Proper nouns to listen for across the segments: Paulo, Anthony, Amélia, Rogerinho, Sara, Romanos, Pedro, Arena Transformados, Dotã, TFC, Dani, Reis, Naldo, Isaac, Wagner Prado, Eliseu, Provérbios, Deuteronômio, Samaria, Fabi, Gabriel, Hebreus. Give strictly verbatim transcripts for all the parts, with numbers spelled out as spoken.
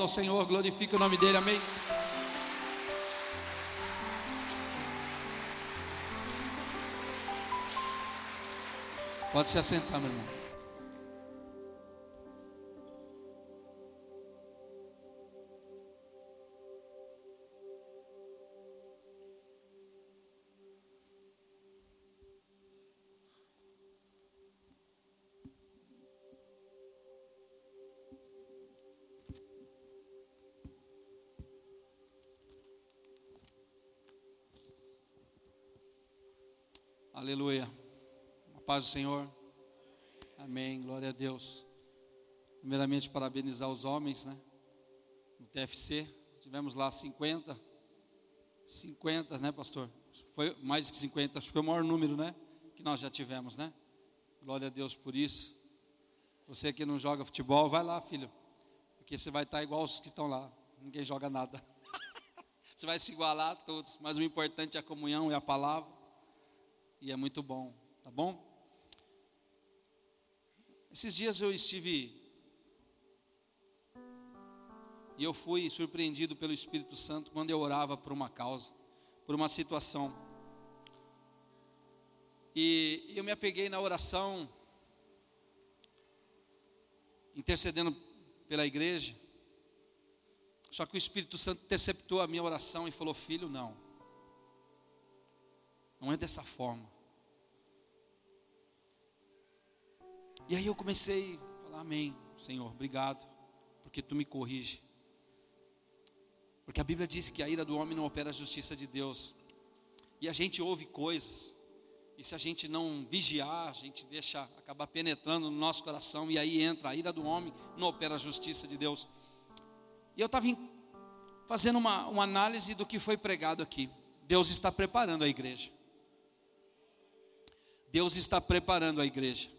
Ao Senhor, glorifica o nome dele, amém. Pode se assentar, meu irmão. Aleluia, a paz do Senhor, amém, glória a Deus. Primeiramente parabenizar os homens, né, no T F C, tivemos lá cinquenta, cinquenta, né pastor, foi mais que cinquenta, acho que foi o maior número, né, que nós já tivemos, né, glória a Deus por isso. Você que não joga futebol, vai lá filho, porque você vai estar igual os que estão lá, ninguém joga nada, você vai se igualar a todos, mas o importante é a comunhão e a palavra. E é muito bom, tá bom? Esses dias eu estive e eu fui surpreendido pelo Espírito Santo quando eu orava por uma causa, por uma situação. E eu me apeguei na oração, intercedendo pela igreja. Só que o Espírito Santo interceptou a minha oração e falou: filho, não. Não é dessa forma. E aí eu comecei a falar: amém, Senhor, obrigado, porque Tu me corrige. Porque a Bíblia diz que a ira do homem não opera a justiça de Deus. E a gente ouve coisas, e se a gente não vigiar, a gente deixa acabar penetrando no nosso coração, e aí entra a ira do homem, não opera a justiça de Deus. E eu estava fazendo uma, uma análise do que foi pregado aqui. Deus está preparando a igreja. Deus está preparando a igreja.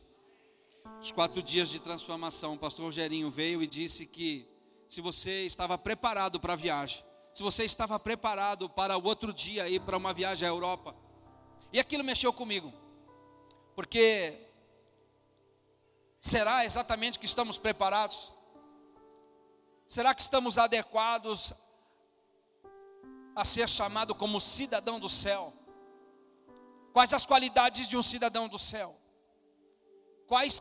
Os quatro dias de transformação, o pastor Rogerinho veio e disse que se você estava preparado para a viagem, se você estava preparado para o outro dia ir para uma viagem à Europa, e aquilo mexeu comigo, porque será exatamente que estamos preparados? Será que estamos adequados a ser chamado como cidadão do céu? Quais as qualidades de um cidadão do céu? Quais?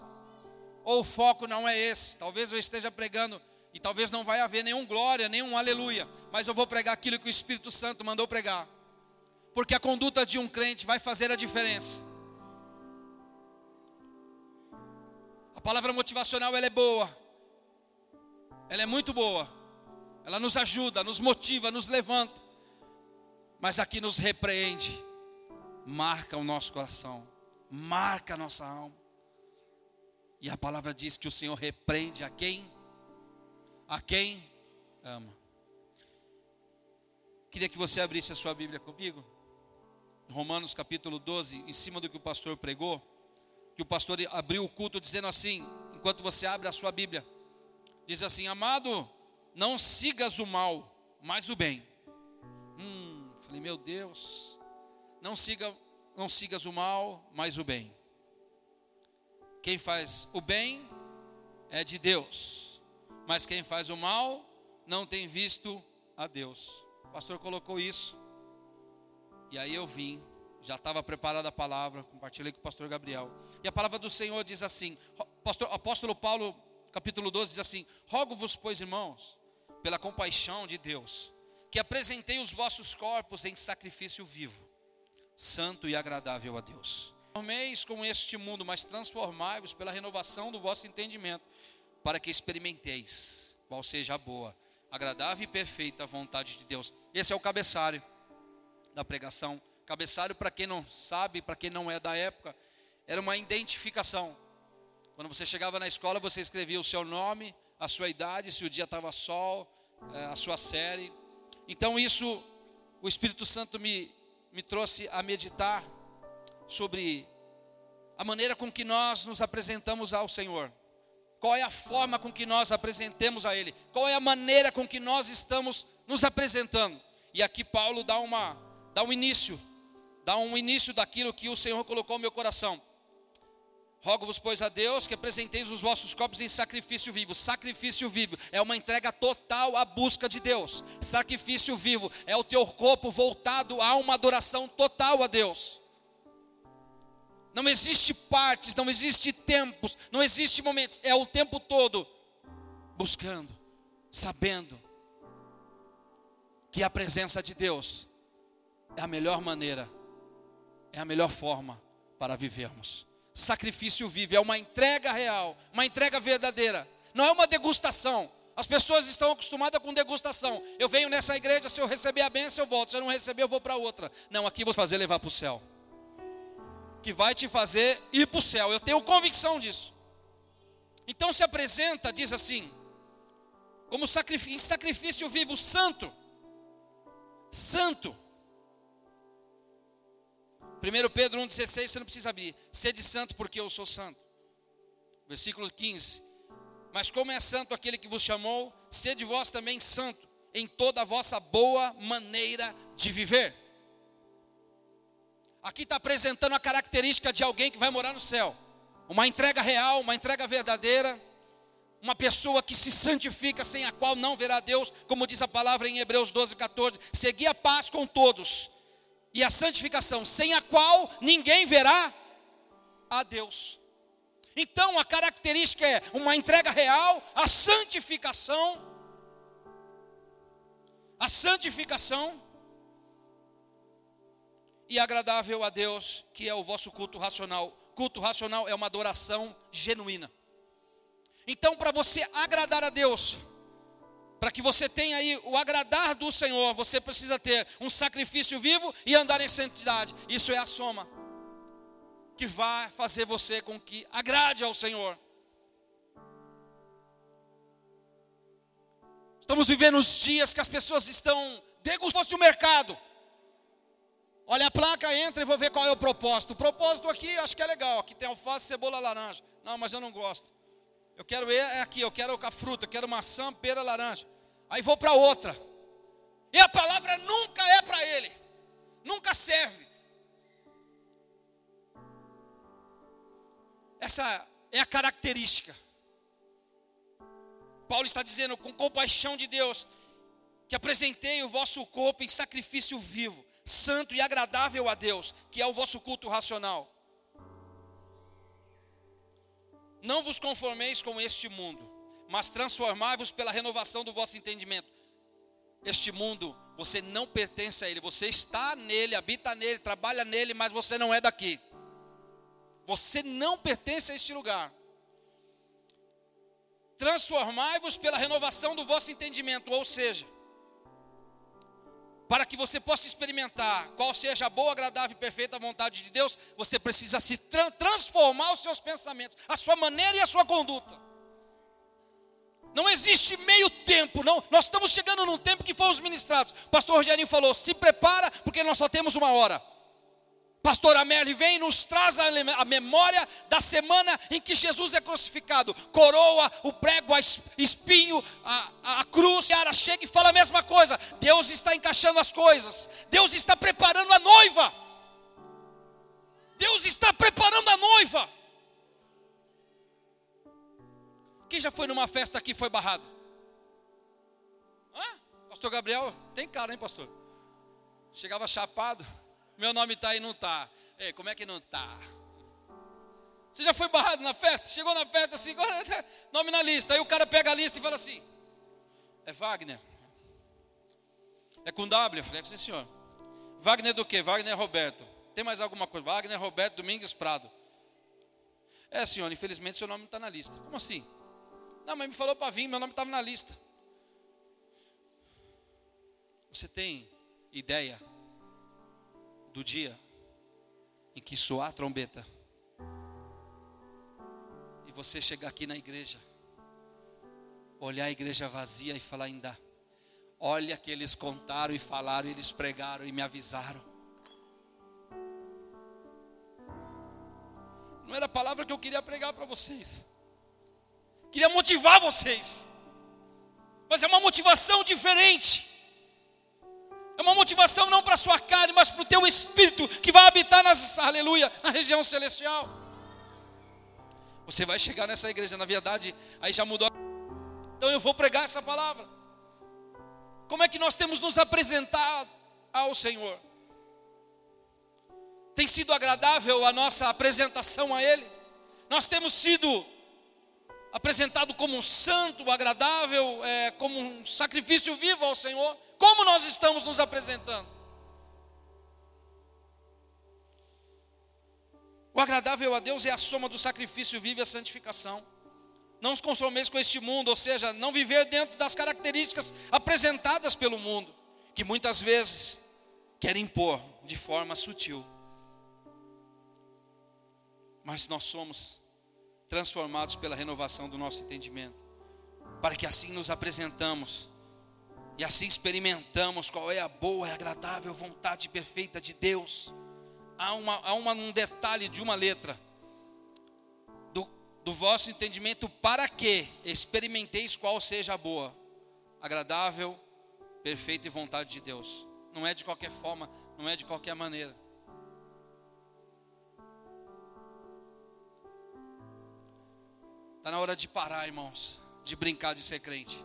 Ou o foco não é esse. Talvez eu esteja pregando e talvez não vai haver nenhum glória, nenhum aleluia, mas eu vou pregar aquilo que o Espírito Santo mandou pregar, porque a conduta de um crente vai fazer a diferença. A palavra motivacional, ela é boa, ela é muito boa, ela nos ajuda, nos motiva, nos levanta, mas aqui nos repreende. Marca o nosso coração, marca a nossa alma. E a palavra diz que o Senhor repreende a quem? A quem ama. Queria que você abrisse a sua Bíblia comigo. Romanos capítulo doze, em cima do que o pastor pregou. Que o pastor abriu o culto dizendo assim, enquanto você abre a sua Bíblia. Diz assim: amado, não sigas o mal, mas o bem. Hum, falei, meu Deus... Não, siga, não sigas o mal, mas o bem. Quem faz o bem é de Deus, mas quem faz o mal não tem visto a Deus. O pastor colocou isso, e aí eu vim, já estava preparada a palavra, compartilhei com o pastor Gabriel. E a palavra do Senhor diz assim, pastor, apóstolo Paulo, capítulo doze, diz assim: rogo-vos, pois, irmãos, pela compaixão de Deus, que apresentei os vossos corpos em sacrifício vivo, santo e agradável a Deus. Não formeis com este mundo, mas transformai-vos pela renovação do vosso entendimento, para que experimenteis qual seja a boa, agradável e perfeita vontade de Deus. Esse é o cabeçalho da pregação. Cabeçalho, para quem não sabe, para quem não é da época, era uma identificação. Quando você chegava na escola, você escrevia o seu nome, a sua idade, se o dia estava sol, a sua série. Então isso, o Espírito Santo me me trouxe a meditar sobre a maneira com que nós nos apresentamos ao Senhor. Qual é a forma com que nós apresentemos a Ele? Qual é a maneira com que nós estamos nos apresentando? E aqui Paulo dá, uma, dá um início, dá um início daquilo que o Senhor colocou no meu coração. Rogo-vos, pois, a Deus que apresenteis os vossos corpos em sacrifício vivo. Sacrifício vivo é uma entrega total à busca de Deus. Sacrifício vivo é o teu corpo voltado a uma adoração total a Deus. Não existe partes, não existe tempos, não existe momentos. É o tempo todo buscando, sabendo que a presença de Deus é a melhor maneira, é a melhor forma para vivermos. Sacrifício vivo é uma entrega real, uma entrega verdadeira. Não é uma degustação. As pessoas estão acostumadas com degustação. Eu venho nessa igreja, se eu receber a bênção eu volto, se eu não receber eu vou para outra. Não, aqui vou fazer levar para o céu, que vai te fazer ir para o céu. Eu tenho convicção disso. Então se apresenta, diz assim, como sacrifício, sacrifício vivo, santo. Santo. primeira Pedro um dezesseis, você não precisa abrir. Sede santo porque eu sou santo. Versículo quinze. Mas como é santo aquele que vos chamou, sede vós também santo em toda a vossa boa maneira de viver. Aqui está apresentando a característica de alguém que vai morar no céu. Uma entrega real, uma entrega verdadeira. Uma pessoa que se santifica, sem a qual não verá Deus. Como diz a palavra em Hebreus doze, catorze. Segui a paz com todos e a santificação, sem a qual ninguém verá a Deus. Então a característica é uma entrega real, a santificação, a santificação e agradável a Deus, que é o vosso culto racional. Culto racional é uma adoração genuína. Então, para você agradar a Deus, para que você tenha aí o agradar do Senhor, você precisa ter um sacrifício vivo e andar em santidade. Isso é a soma que vai fazer você com que agrade ao Senhor. Estamos vivendo os dias que as pessoas estão degustando o mercado. Olha a placa, entra e vou ver qual é o propósito. O propósito aqui, acho que é legal. Aqui tem alface, cebola, laranja. Não, mas eu não gosto. Eu quero é aqui, eu quero a fruta, eu quero maçã, pera, laranja. Aí vou para outra. E a palavra nunca é para ele. Nunca serve. Essa é a característica. Paulo está dizendo, com compaixão de Deus, que apresentei o vosso corpo em sacrifício vivo, santo e agradável a Deus, que é o vosso culto racional. Não vos conformeis com este mundo, mas transformai-vos pela renovação do vosso entendimento. Este mundo, você não pertence a ele. Você está nele, habita nele, trabalha nele, mas você não é daqui. Você não pertence a este lugar. Transformai-vos pela renovação do vosso entendimento, ou seja, para que você possa experimentar qual seja a boa, agradável e perfeita vontade de Deus, você precisa se tra- transformar os seus pensamentos, a sua maneira e a sua conduta. Não existe meio tempo, não. Nós estamos chegando num tempo que fomos ministrados. Pastor Rogerinho falou, se prepara porque nós só temos uma hora. Pastor Amélia vem e nos traz a memória da semana em que Jesus é crucificado. Coroa, o prego, a espinho, a, a, a cruz. Sara chega e fala a mesma coisa. Deus está encaixando as coisas. Deus está preparando a noiva. Deus está preparando a noiva. Quem já foi numa festa aqui e foi barrado? Hã? Pastor Gabriel, tem cara, hein, pastor? Chegava chapado. Meu nome está e não está. Ei, como é que não está? Você já foi barrado na festa? Chegou na festa assim, nome na lista. Aí o cara pega a lista e fala assim, é Wagner. É com W? Eu falei, sim senhor. Wagner do quê? Wagner Roberto. Tem mais alguma coisa? Wagner Roberto Domingues Prado. É senhor, infelizmente seu nome não está na lista. Como assim? Não, mas me falou para vir, meu nome estava na lista. Você tem ideia do dia em que soar a trombeta e você chegar aqui na igreja, olhar a igreja vazia e falar ainda, olha que eles contaram e falaram, eles pregaram e me avisaram. Não era a palavra que eu queria pregar para vocês. Queria motivar vocês, mas é uma motivação diferente. É uma motivação não para a sua carne, mas para o teu espírito que vai habitar nas, aleluia, na região celestial. Você vai chegar nessa igreja, na verdade, aí já mudou. Então eu vou pregar essa palavra. Como é que nós temos nos apresentado ao Senhor? Tem sido agradável a nossa apresentação a Ele? Nós temos sido apresentado como um santo, agradável, é, como um sacrifício vivo ao Senhor? Como nós estamos nos apresentando? O agradável a Deus é a soma do sacrifício vivo e a santificação. Não nos conformeis com este mundo, ou seja, não viver dentro das características apresentadas pelo mundo, que muitas vezes quer impor de forma sutil. Mas nós somos transformados pela renovação do nosso entendimento, para que assim nos apresentamos e assim experimentamos qual é a boa e agradável vontade perfeita de Deus. Há, uma, há uma, um detalhe de uma letra. Do, do vosso entendimento, para que experimenteis qual seja a boa, agradável, perfeita e vontade de Deus. Não é de qualquer forma, não é de qualquer maneira. Está na hora de parar, irmãos, de brincar de ser crente.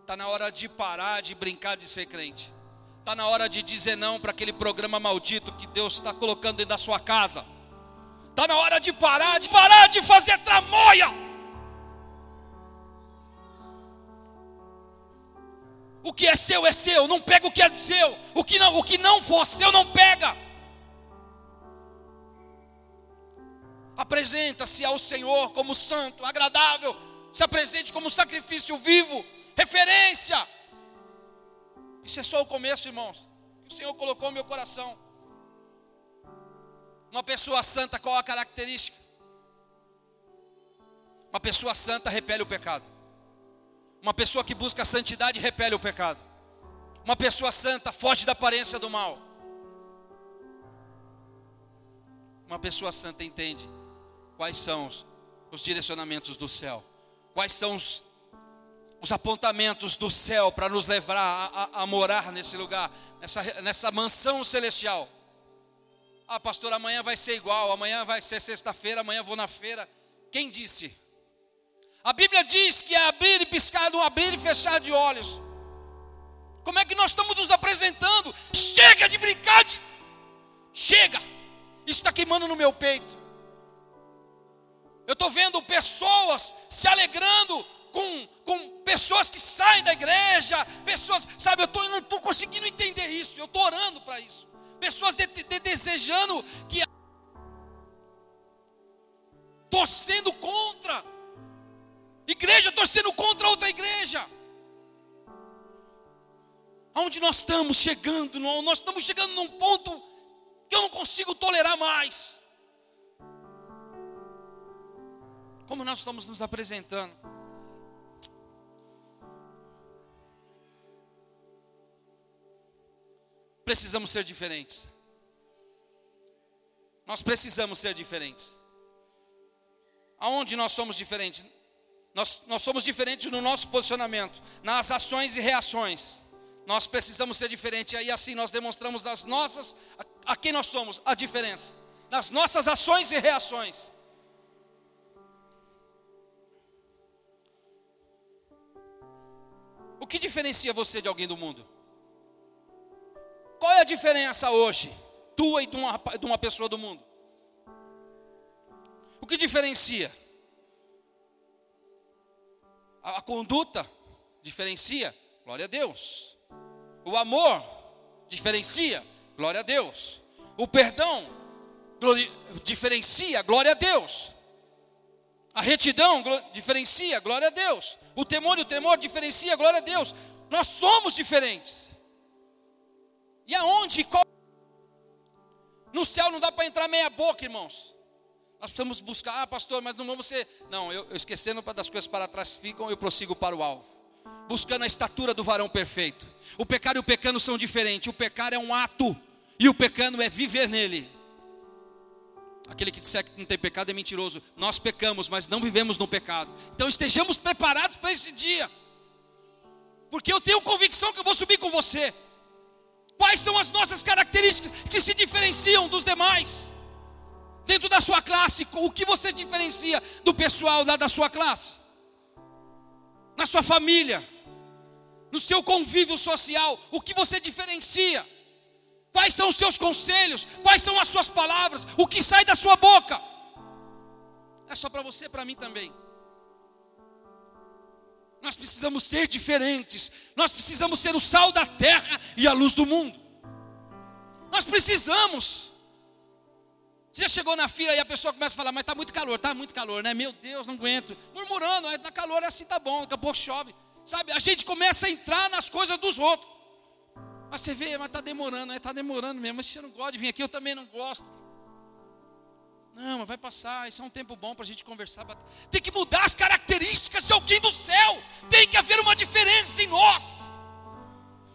Está na hora de parar de brincar de ser crente. Está na hora de dizer não para aquele programa maldito que Deus está colocando dentro da sua casa. Está na hora de parar, de parar de fazer tramoia. O que é seu é seu, não pega o que é seu. O que não, o que não for seu não pega. Apresenta-se ao Senhor como santo, agradável. Se apresente como sacrifício vivo, referência. Isso é só o começo, irmãos. O Senhor colocou no meu coração. Uma pessoa santa, qual a característica? Uma pessoa santa repele o pecado. Uma pessoa que busca a santidade repele o pecado. Uma pessoa santa foge da aparência do mal. Uma pessoa santa entende quais são os, os direcionamentos do céu. Quais são os Os apontamentos do céu para nos levar a, a, a morar nesse lugar, nessa, nessa mansão celestial. Ah, pastor, amanhã vai ser igual, amanhã vai ser sexta-feira, amanhã vou na feira. Quem disse? A Bíblia diz que é abrir e piscar, não abrir e fechar de olhos. Como é que nós estamos nos apresentando? Chega de brincar, de... chega. Isso está queimando no meu peito. Eu estou vendo pessoas se alegrando Com, com pessoas que saem da igreja, pessoas, sabe, eu, tô, eu não estou conseguindo entender isso, eu estou orando para isso, pessoas de, de, desejando que, torcendo contra, igreja torcendo contra outra igreja. Aonde nós estamos chegando, nós estamos chegando num ponto que eu não consigo tolerar mais. Como nós estamos nos apresentando? Precisamos ser diferentes. Nós precisamos ser diferentes. Aonde nós somos diferentes? Nós, nós somos diferentes no nosso posicionamento, nas ações e reações. Nós precisamos ser diferentes. E aí assim nós demonstramos nas nossas, a, a quem nós somos, a diferença. Nas nossas ações e reações. O que diferencia você de alguém do mundo? Qual é a diferença hoje, tua e de uma, de uma pessoa do mundo? O que diferencia? A, a conduta diferencia, glória a Deus. O amor diferencia, glória a Deus. O perdão glori, diferencia, glória a Deus. A retidão glori, diferencia, glória a Deus. O temor e o tremor diferencia, glória a Deus. Nós somos diferentes. E aonde? Qual? No céu não dá para entrar meia boca, irmãos. Nós precisamos buscar, ah, pastor, mas não vamos ser... Não, eu, eu esquecendo das coisas para trás ficam, eu prossigo para o alvo. Buscando a estatura do varão perfeito. O pecar e o pecando são diferentes. O pecar é um ato e o pecando é viver nele. Aquele que disser que não tem pecado é mentiroso. Nós pecamos, mas não vivemos no pecado. Então estejamos preparados para esse dia. Porque eu tenho convicção que eu vou subir com você. Quais são as nossas características que se diferenciam dos demais? dentro da sua classe, o que você diferencia do pessoal da, da sua classe? Na sua família, no seu convívio social, o que você diferencia? Quais são os seus conselhos? Quais são as suas palavras? O que sai da sua boca? É só para você, para mim também. Nós precisamos ser diferentes. Nós precisamos ser o sal da terra e a luz do mundo. Nós precisamos. Você já chegou na fila e a pessoa começa a falar: mas está muito calor, está muito calor, né? Meu Deus, não aguento. Murmurando, está calor, é assim, tá bom, daqui a pouco chove. Sabe, a gente começa a entrar nas coisas dos outros. Mas você vê, mas está demorando, está demorando mesmo. Mas você não gosta de vir aqui, eu também não gosto. Não, mas vai passar, isso é um tempo bom para a gente conversar. Tem que mudar as características de alguém do céu. Tem que haver uma diferença em nós.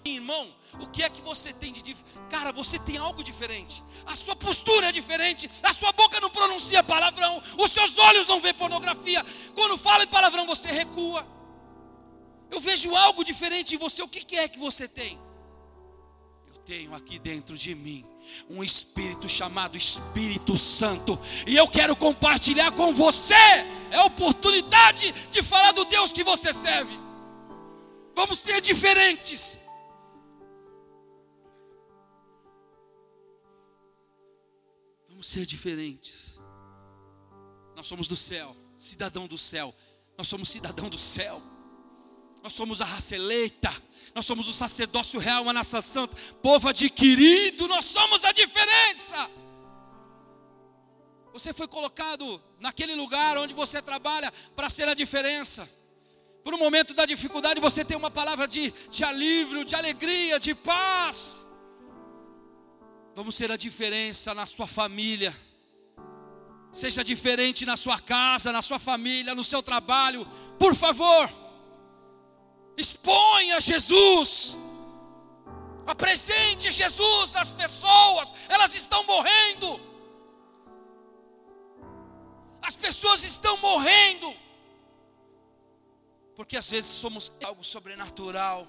Irmão, o que é que você tem de diferente? Cara, você tem algo diferente. A sua postura é diferente. A sua boca não pronuncia palavrão. Os seus olhos não vê pornografia. Quando fala em palavrão, você recua. Eu vejo algo diferente em você. O que é que você tem? Eu tenho aqui dentro de mim um espírito chamado Espírito Santo, e eu quero compartilhar com você. É a oportunidade de falar do Deus que você serve. Vamos ser diferentes. Vamos ser diferentes. Nós somos do céu, cidadão do céu. Nós somos cidadão do céu. Nós somos a raça eleita. Nós somos o sacerdócio real, uma nação santa, povo adquirido. Nós somos a diferença. Você foi colocado naquele lugar onde você trabalha para ser a diferença. Por um momento da dificuldade, você tem uma palavra de, de alívio, de alegria, de paz. Vamos ser a diferença na sua família. Seja diferente na sua casa, na sua família, no seu trabalho. Por favor, exponha Jesus, apresente Jesus às pessoas. Elas estão morrendo, as pessoas estão morrendo, porque às vezes somos algo sobrenatural,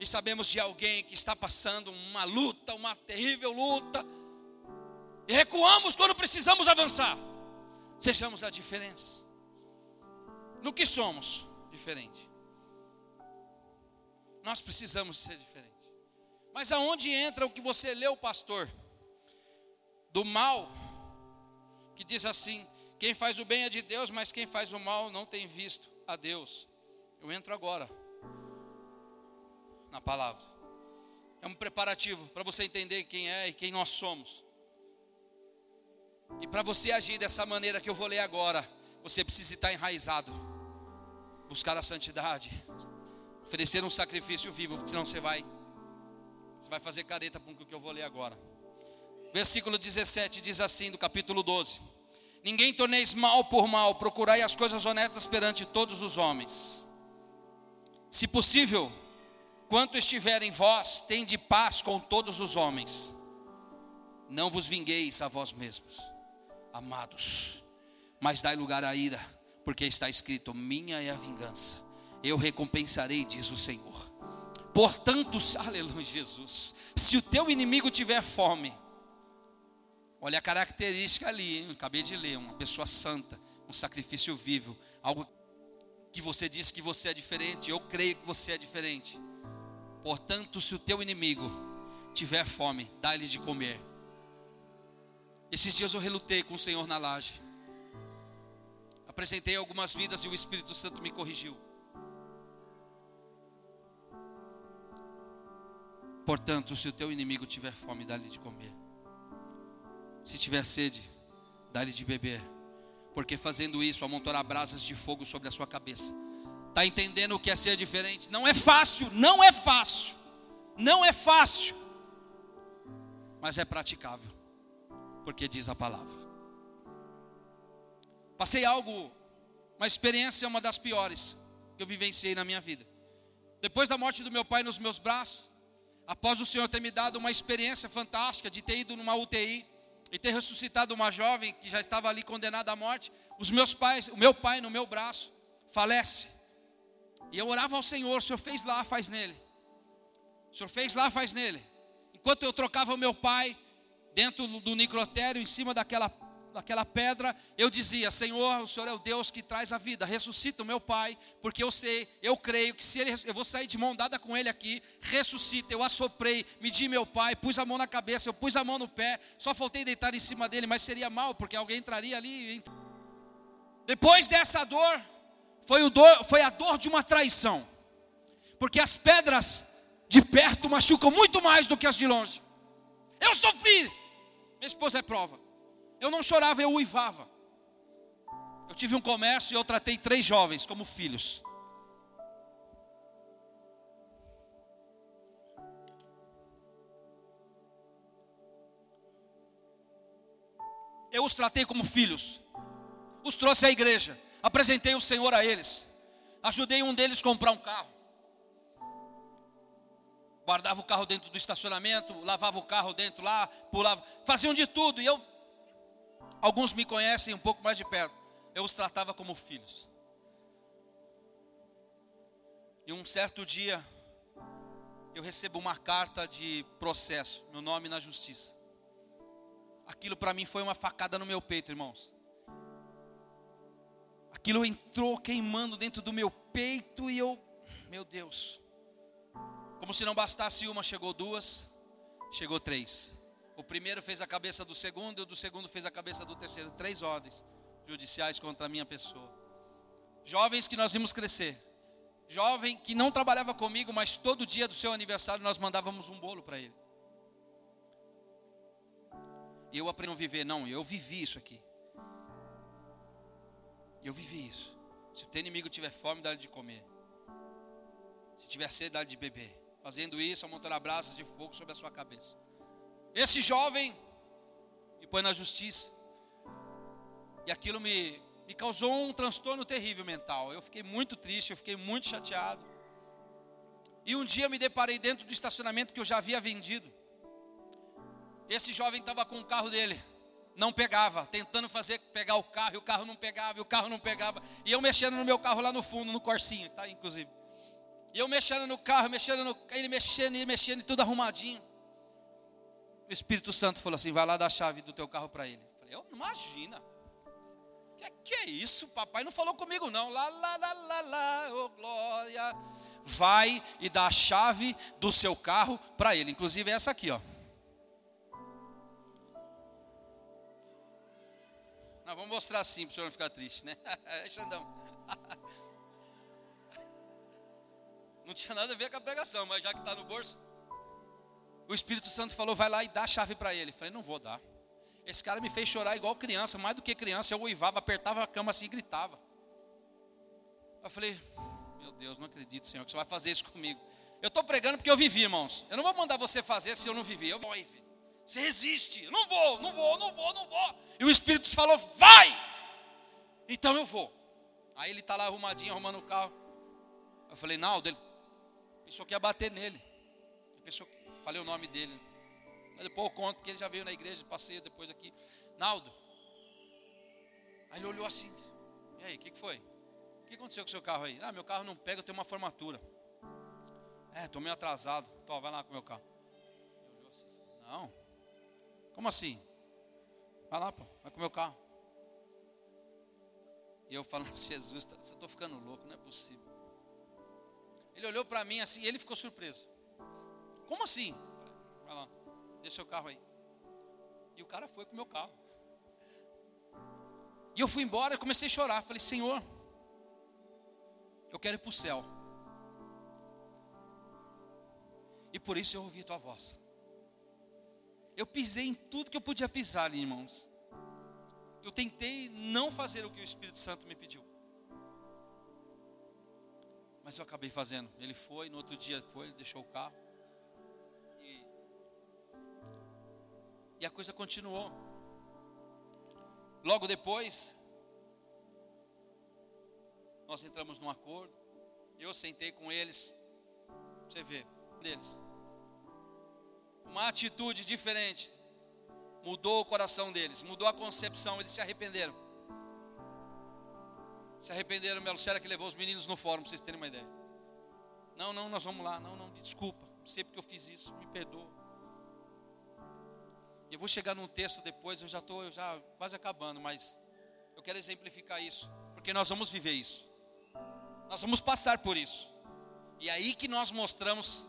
e sabemos de alguém que está passando uma luta, uma terrível luta, e recuamos quando precisamos avançar. Sejamos a diferença, no que somos diferente. Nós precisamos ser diferentes. Mas aonde entra o que você leu, pastor? Do mal, que diz assim: quem faz o bem é de Deus, mas quem faz o mal não tem visto a Deus. Eu entro agora na palavra. É um preparativo para você entender quem é e quem nós somos. E para você agir dessa maneira que eu vou ler agora, você precisa estar enraizado, buscar a santidade, oferecer um sacrifício vivo, porque senão você vai Você vai fazer careta com o que eu vou ler agora. Versículo dezessete diz assim, do capítulo doze: ninguém torneis mal por mal, procurai as coisas honestas perante todos os homens. Se possível, quanto estiver em vós, tende paz com todos os homens. Não vos vingueis a vós mesmos, amados, mas dai lugar à ira, porque está escrito: minha é a vingança, eu recompensarei, diz o Senhor. Portanto, aleluia, Jesus, se o teu inimigo tiver fome, olha a característica ali, hein? Acabei de ler, uma pessoa santa, um sacrifício vivo, algo que você diz que você é diferente. Eu creio que você é diferente. Portanto, se o teu inimigo tiver fome, dá-lhe de comer. Esses dias eu relutei com o Senhor na laje, apresentei algumas vidas e o Espírito Santo me corrigiu. Portanto, se o teu inimigo tiver fome, dá-lhe de comer. Se tiver sede, dá-lhe de beber. Porque fazendo isso, amontoará brasas de fogo sobre a sua cabeça. Está entendendo o que é ser diferente? Não é fácil, não é fácil. Não é fácil. Mas é praticável. Porque diz a palavra. Passei algo, uma experiência, uma das piores que eu vivenciei na minha vida. Depois da morte do meu pai nos meus braços, após o Senhor ter me dado uma experiência fantástica de ter ido numa U T I e ter ressuscitado uma jovem que já estava ali condenada à morte, os meus pais, o meu pai no meu braço falece. E eu orava ao Senhor: o Senhor fez lá, faz nele. O Senhor fez lá, faz nele. Enquanto eu trocava o meu pai dentro do necrotério, em cima daquela naquela pedra, eu dizia: Senhor, o Senhor é o Deus que traz a vida, ressuscita o meu pai, porque eu sei, eu creio que se ele, eu vou sair de mão dada com ele aqui, ressuscita. Eu assoprei, medi meu pai, pus a mão na cabeça, eu pus a mão no pé, só faltei deitar em cima dele, mas seria mal, porque alguém entraria ali. Ent... Depois dessa dor, foi, o dor, foi a dor de uma traição, porque as pedras de perto machucam muito mais do que as de longe. Eu sofri, minha esposa é prova. Eu não chorava, eu uivava. Eu tive um comércio e eu tratei três jovens como filhos. Eu os tratei como filhos. Os trouxe à igreja. Apresentei o Senhor a eles. Ajudei um deles a comprar um carro. Guardava o carro dentro do estacionamento, lavava o carro dentro lá, pulava. Faziam de tudo e eu... Alguns me conhecem um pouco mais de perto. Eu os tratava como filhos. E um certo dia, eu recebo uma carta de processo, meu nome na justiça. Aquilo para mim foi uma facada no meu peito, irmãos. Aquilo entrou queimando dentro do meu peito e eu... Meu Deus. Como se não bastasse uma, chegou duas, chegou três. O primeiro fez a cabeça do segundo, e o do segundo fez a cabeça do terceiro. Três ordens judiciais contra a minha pessoa. Jovens que nós vimos crescer. Jovem que não trabalhava comigo, mas todo dia do seu aniversário nós mandávamos um bolo para ele. E eu aprendi a viver. Não, eu vivi isso aqui. Eu vivi isso. Se o teu inimigo tiver fome, dá-lhe de comer. Se tiver sede, dá-lhe de beber. Fazendo isso, amontoará brasas de fogo sobre a sua cabeça. Esse jovem me põe na justiça. E aquilo me, me causou um transtorno terrível mental. Eu fiquei muito triste, eu fiquei muito chateado. E um dia me deparei dentro do estacionamento que eu já havia vendido. Esse jovem estava com o carro dele. Não pegava, tentando fazer pegar o carro. E o carro não pegava, e o carro não pegava. E eu mexendo no meu carro lá no fundo, no corsinho, tá, inclusive. E eu mexendo no carro, mexendo no... Ele mexendo, ele mexendo, e tudo arrumadinho. O Espírito Santo falou assim: vai lá dar a chave do teu carro para ele. Eu falei: eu não imagina. Que, que é isso? Papai não falou comigo não. Lá, lá, lá, lá, lá, oh glória. Vai e dá a chave do seu carro para ele. Inclusive é essa aqui, ó. Nós vamos mostrar assim para o senhor não ficar triste, né? Xandão. Não tinha nada a ver com a pregação, mas já que está no bolso. O Espírito Santo falou: vai lá e dá a chave para ele. Eu falei: não vou dar. Esse cara me fez chorar igual criança, mais do que criança. Eu uivava, apertava a cama assim e gritava. Eu falei: meu Deus, não acredito, Senhor, que você vai fazer isso comigo. Eu estou pregando porque eu vivi, irmãos. Eu não vou mandar você fazer se eu não vivi. Eu vou, filho. Você resiste. Não vou, não vou, não vou, não vou. E o Espírito falou: vai. Então eu vou. Aí ele está lá arrumadinho, arrumando o carro. Eu falei: Naldo, ele pensou que ia bater nele. Ele pensou que... Falei o nome dele. Mas depois eu conto que ele já veio na igreja, passeio depois aqui. Naldo. Aí ele olhou assim: e aí, o que, que foi? O que aconteceu com o seu carro aí? Ah, meu carro não pega, eu tenho uma formatura. É, estou meio atrasado. Então, vai lá com o meu carro. Ele olhou assim: não. Como assim? Vai lá, pô, vai com o meu carro. E eu falando: Jesus, eu estou ficando louco, não é possível. Ele olhou para mim assim, e ele ficou surpreso. Como assim? Vai lá, deixa seu carro aí. E o cara foi com o meu carro. E eu fui embora e comecei a chorar. Falei: Senhor, eu quero ir para o céu. E por isso eu ouvi a tua voz. Eu pisei em tudo que eu podia pisar ali, irmãos. Eu tentei não fazer o que o Espírito Santo me pediu. Mas eu acabei fazendo. Ele foi, no outro dia foi, ele deixou o carro. E a coisa continuou. Logo depois, nós entramos num acordo. Eu sentei com eles. Você vê, deles. Uma atitude diferente. Mudou o coração deles. Mudou a concepção. Eles se arrependeram. Se arrependeram. Minha Lucélia que levou os meninos no fórum, pra vocês terem uma ideia. Não, não, nós vamos lá. Não, não, desculpa. Não sei porque eu fiz isso. Me perdoa. E eu vou chegar num texto depois, eu já estou já quase acabando, mas eu quero exemplificar isso, porque nós vamos viver isso. Nós vamos passar por isso. E é aí que nós mostramos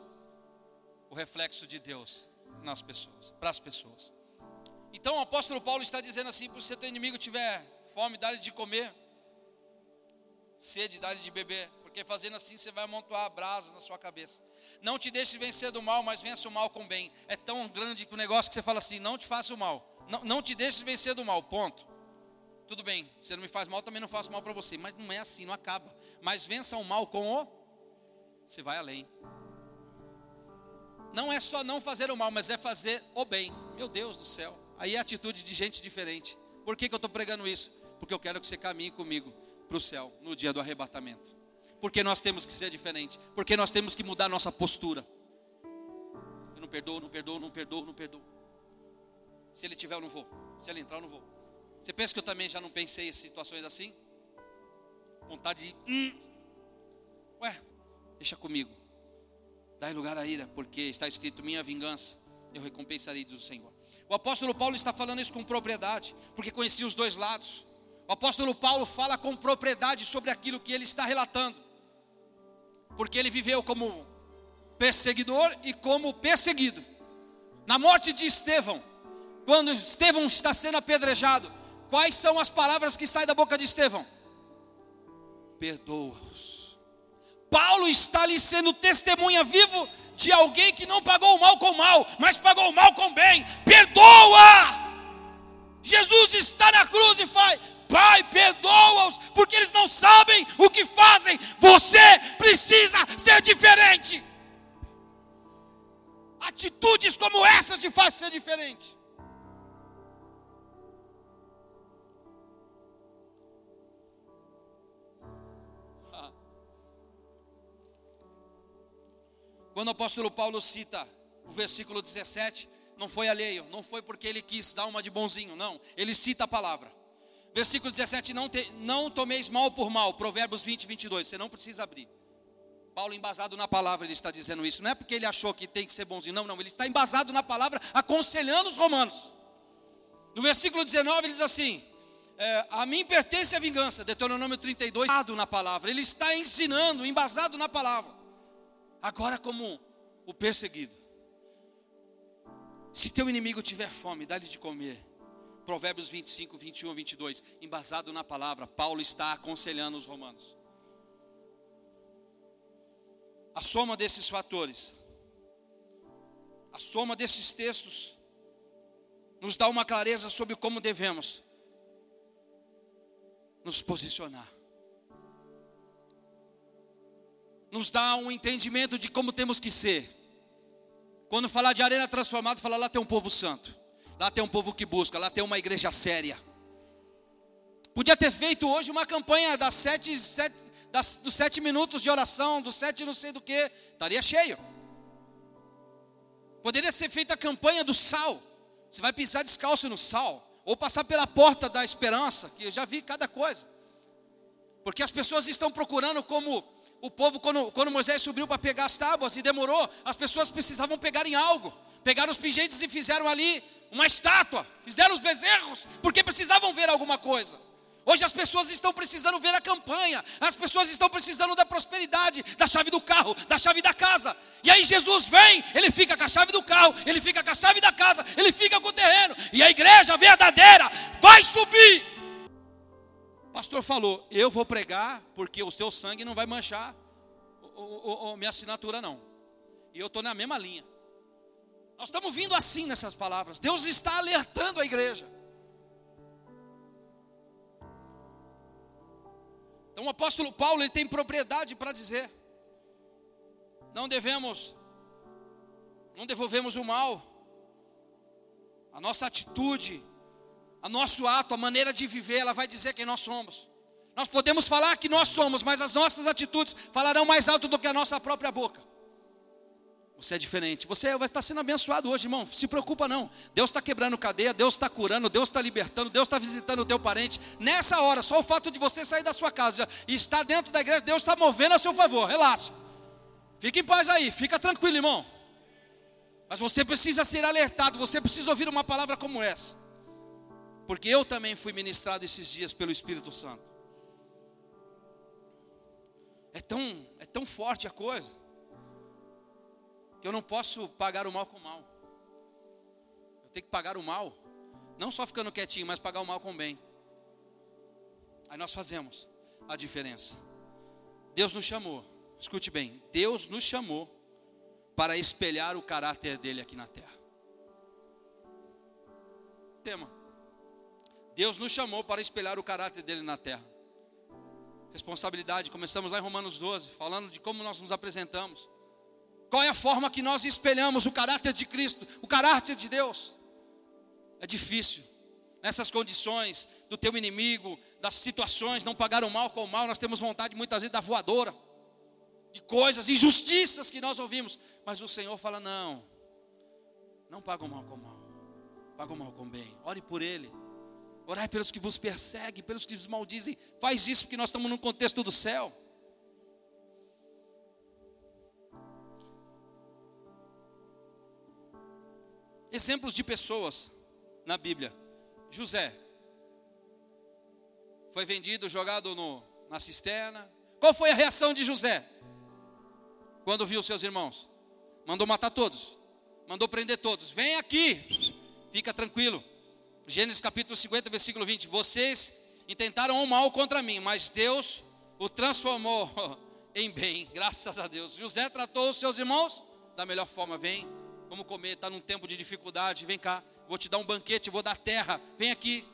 o reflexo de Deus nas pessoas, para as pessoas. Então o apóstolo Paulo está dizendo assim: se o teu inimigo tiver fome, dá-lhe de comer, sede, dá-lhe de beber, porque fazendo assim você vai amontoar brasas na sua cabeça. Não te deixe vencer do mal, mas vença o mal com o bem. É tão grande que o negócio que você fala assim: não te faça o mal, não, não te deixe vencer do mal, ponto. Tudo bem, você não me faz mal, também não faço mal para você. Mas não é assim, não acaba. Mas vença o mal com o... você vai além. Não é só não fazer o mal, mas é fazer o bem. Meu Deus do céu. Aí é atitude de gente diferente. Por que que eu estou pregando isso? Porque eu quero que você caminhe comigo para o céu no dia do arrebatamento. Porque nós temos que ser diferente. Porque nós temos que mudar nossa postura. Eu não perdoo, não perdoo, não perdoo, não perdoo. Se ele tiver, eu não vou. Se ele entrar, eu não vou. Você pensa que eu também já não pensei em situações assim? Vontade de... Hum, ué, deixa comigo. Dá lugar à ira, porque está escrito: minha vingança eu recompensarei, diz o Senhor. O apóstolo Paulo está falando isso com propriedade, porque conhecia os dois lados. O apóstolo Paulo fala com propriedade sobre aquilo que ele está relatando, porque ele viveu como perseguidor e como perseguido. Na morte de Estevão, quando Estevão está sendo apedrejado, quais são as palavras que saem da boca de Estevão? Perdoa-os. Paulo está ali sendo testemunha vivo de alguém que não pagou o mal com o mal, mas pagou o mal com o bem. Perdoa! Jesus está na cruz e faz: Pai, perdoa-os, porque eles não sabem o que fazem. Você precisa ser diferente. Atitudes como essas te fazem ser diferente. Quando o apóstolo Paulo cita o versículo dezessete, não foi alheio, não foi porque ele quis dar uma de bonzinho, não. Ele cita a palavra. Versículo dezessete, não, te, não tomeis mal por mal, Provérbios vinte, vinte e dois, você não precisa abrir. Paulo, embasado na palavra, ele está dizendo isso. Não é porque ele achou que tem que ser bonzinho, não, não. Ele está embasado na palavra, aconselhando os romanos. No versículo dezenove ele diz assim: é, a mim pertence a vingança, Deuteronômio trinta e dois, embasado na palavra. Ele está ensinando, embasado na palavra. Agora como o perseguido. Se teu inimigo tiver fome, dá-lhe de comer. Provérbios vinte e cinco, vinte e um, vinte e dois. Embasado na palavra, Paulo está aconselhando os romanos. A soma desses fatores, a soma desses textos, nos dá uma clareza sobre como devemos nos posicionar. Nos dá um entendimento de como temos que ser. Quando falar de Arena Transformada, falar: lá tem um povo santo, lá tem um povo que busca, lá tem uma igreja séria. Podia ter feito hoje uma campanha das sete, sete, das, dos sete minutos de oração, dos sete não sei do que, estaria cheio. Poderia ser feita a campanha do sal. Você vai pisar descalço no sal, ou passar pela porta da esperança, que eu já vi cada coisa. Porque as pessoas estão procurando como... O povo, quando, quando Moisés subiu para pegar as tábuas e demorou, as pessoas precisavam pegar em algo. Pegaram os pingentes e fizeram ali uma estátua. Fizeram os bezerros, porque precisavam ver alguma coisa. Hoje as pessoas estão precisando ver a campanha. As pessoas estão precisando da prosperidade, da chave do carro, da chave da casa. E aí Jesus vem, ele fica com a chave do carro, ele fica com a chave da casa, ele fica com o terreno. E a igreja verdadeira vai subir. Pastor falou: eu vou pregar porque o teu sangue não vai manchar o, o, o, minha assinatura, não. E eu estou na mesma linha. Nós estamos vindo assim nessas palavras. Deus está alertando a igreja. Então o apóstolo Paulo, ele tem propriedade para dizer: não devemos, não devolvemos o mal. A nossa atitude, o nosso ato, a maneira de viver, ela vai dizer quem nós somos. Nós podemos falar que nós somos, mas as nossas atitudes falarão mais alto do que a nossa própria boca. Você é diferente. Você vai estar sendo abençoado hoje, irmão. Se preocupa não. Deus está quebrando cadeia, Deus está curando, Deus está libertando, Deus está visitando o teu parente. Nessa hora, só o fato de você sair da sua casa e estar dentro da igreja, Deus está movendo a seu favor. Relaxa. Fica em paz aí, fica tranquilo, irmão. Mas você precisa ser alertado, você precisa ouvir uma palavra como essa. Porque eu também fui ministrado esses dias pelo Espírito Santo. É tão, é tão forte a coisa, que eu não posso pagar o mal com o mal. Eu tenho que pagar o mal, não só ficando quietinho, mas pagar o mal com o bem. Aí nós fazemos a diferença. Deus nos chamou, escute bem, Deus nos chamou para espelhar o caráter dele aqui na terra. Tema: Deus nos chamou para espelhar o caráter dele na terra. Responsabilidade, começamos lá em Romanos doze, falando de como nós nos apresentamos. Qual é a forma que nós espelhamos o caráter de Cristo, o caráter de Deus? É difícil, nessas condições do teu inimigo, das situações, não pagar o mal com o mal. Nós temos vontade muitas vezes da voadora, de coisas, injustiças que nós ouvimos. Mas o Senhor fala: não, não paga o mal com o mal, paga o mal com o bem, ore por ele. Orai pelos que vos perseguem, pelos que vos maldizem. Faz isso porque nós estamos num contexto do céu. Exemplos de pessoas na Bíblia. José foi vendido, jogado no, na cisterna. Qual foi a reação de José quando viu seus irmãos? Mandou matar todos, mandou prender todos. Vem aqui, fica tranquilo. Gênesis capítulo cinquenta, versículo vinte. Vocês intentaram o mal contra mim, mas Deus o transformou em bem, graças a Deus. José tratou os seus irmãos da melhor forma. Vem, vamos comer, está num tempo de dificuldade, vem cá, vou te dar um banquete, vou dar terra, vem aqui.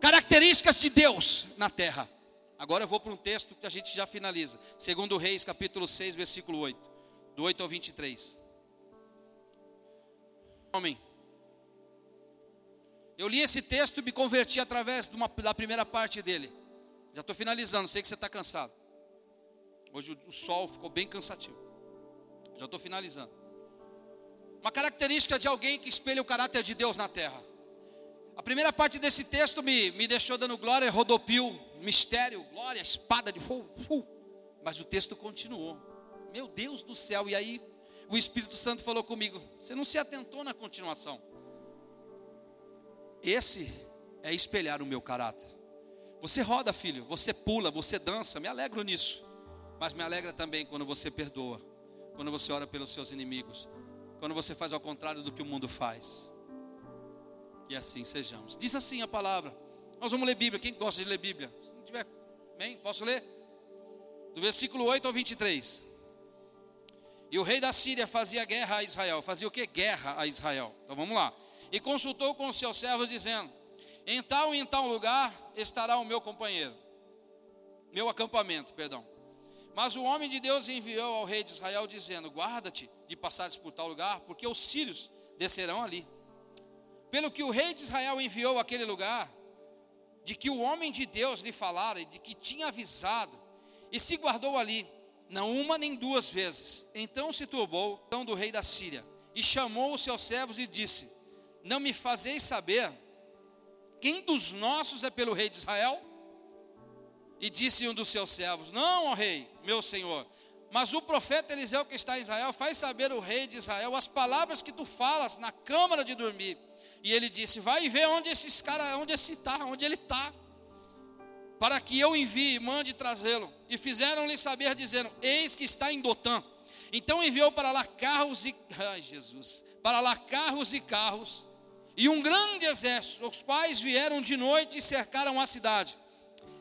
Características de Deus na terra. Agora eu vou para um texto que a gente já finaliza. Segundo Reis capítulo seis, versículo oito, do oito ao vinte e três. Amém. Eu li esse texto e me converti através de uma, da primeira parte dele. Já estou finalizando, sei que você está cansado. Hoje o, o sol ficou bem cansativo. Já estou finalizando. Uma característica de alguém que espelha o caráter de Deus na terra. A primeira parte desse texto me, me deixou dando glória, rodopio, mistério, glória, espada de fogo. Uh, uh. Mas o texto continuou. Meu Deus do céu. E aí o Espírito Santo falou comigo: você não se atentou na continuação. Esse é espelhar o meu caráter. Você roda, filho, você pula, você dança, me alegro nisso. Mas me alegra também quando você perdoa, quando você ora pelos seus inimigos, quando você faz ao contrário do que o mundo faz. E assim sejamos. Diz assim a palavra. Nós vamos ler Bíblia, quem gosta de ler Bíblia? Se não tiver, bem, posso ler? Do versículo oito ao vinte e três. E o rei da Síria fazia guerra a Israel. Fazia o que? Guerra a Israel. Então vamos lá. E consultou com os seus servos dizendo: em tal e em tal lugar estará o meu companheiro, meu acampamento, perdão. Mas o homem de Deus enviou ao rei de Israel dizendo: guarda-te de passares por tal lugar, porque os sírios descerão ali. Pelo que o rei de Israel enviou àquele lugar, de que o homem de Deus lhe falara e de que tinha avisado, e se guardou ali, não uma nem duas vezes. Então se turbou o coração do rei da Síria e chamou os seus servos e disse: não me fazeis saber quem dos nossos é pelo rei de Israel? E disse um dos seus servos: não, ó rei, meu senhor, mas o profeta Eliseu que está em Israel faz saber o rei de Israel as palavras que tu falas na câmara de dormir. E ele disse: vai e vê onde esses cara, onde esse tá, onde ele está, para que eu envie e mande trazê-lo. E fizeram-lhe saber dizendo: eis que está em Dotã. Então enviou para lá carros e ai, Jesus, para lá carros e carros. E um grande exército, os quais vieram de noite e cercaram a cidade.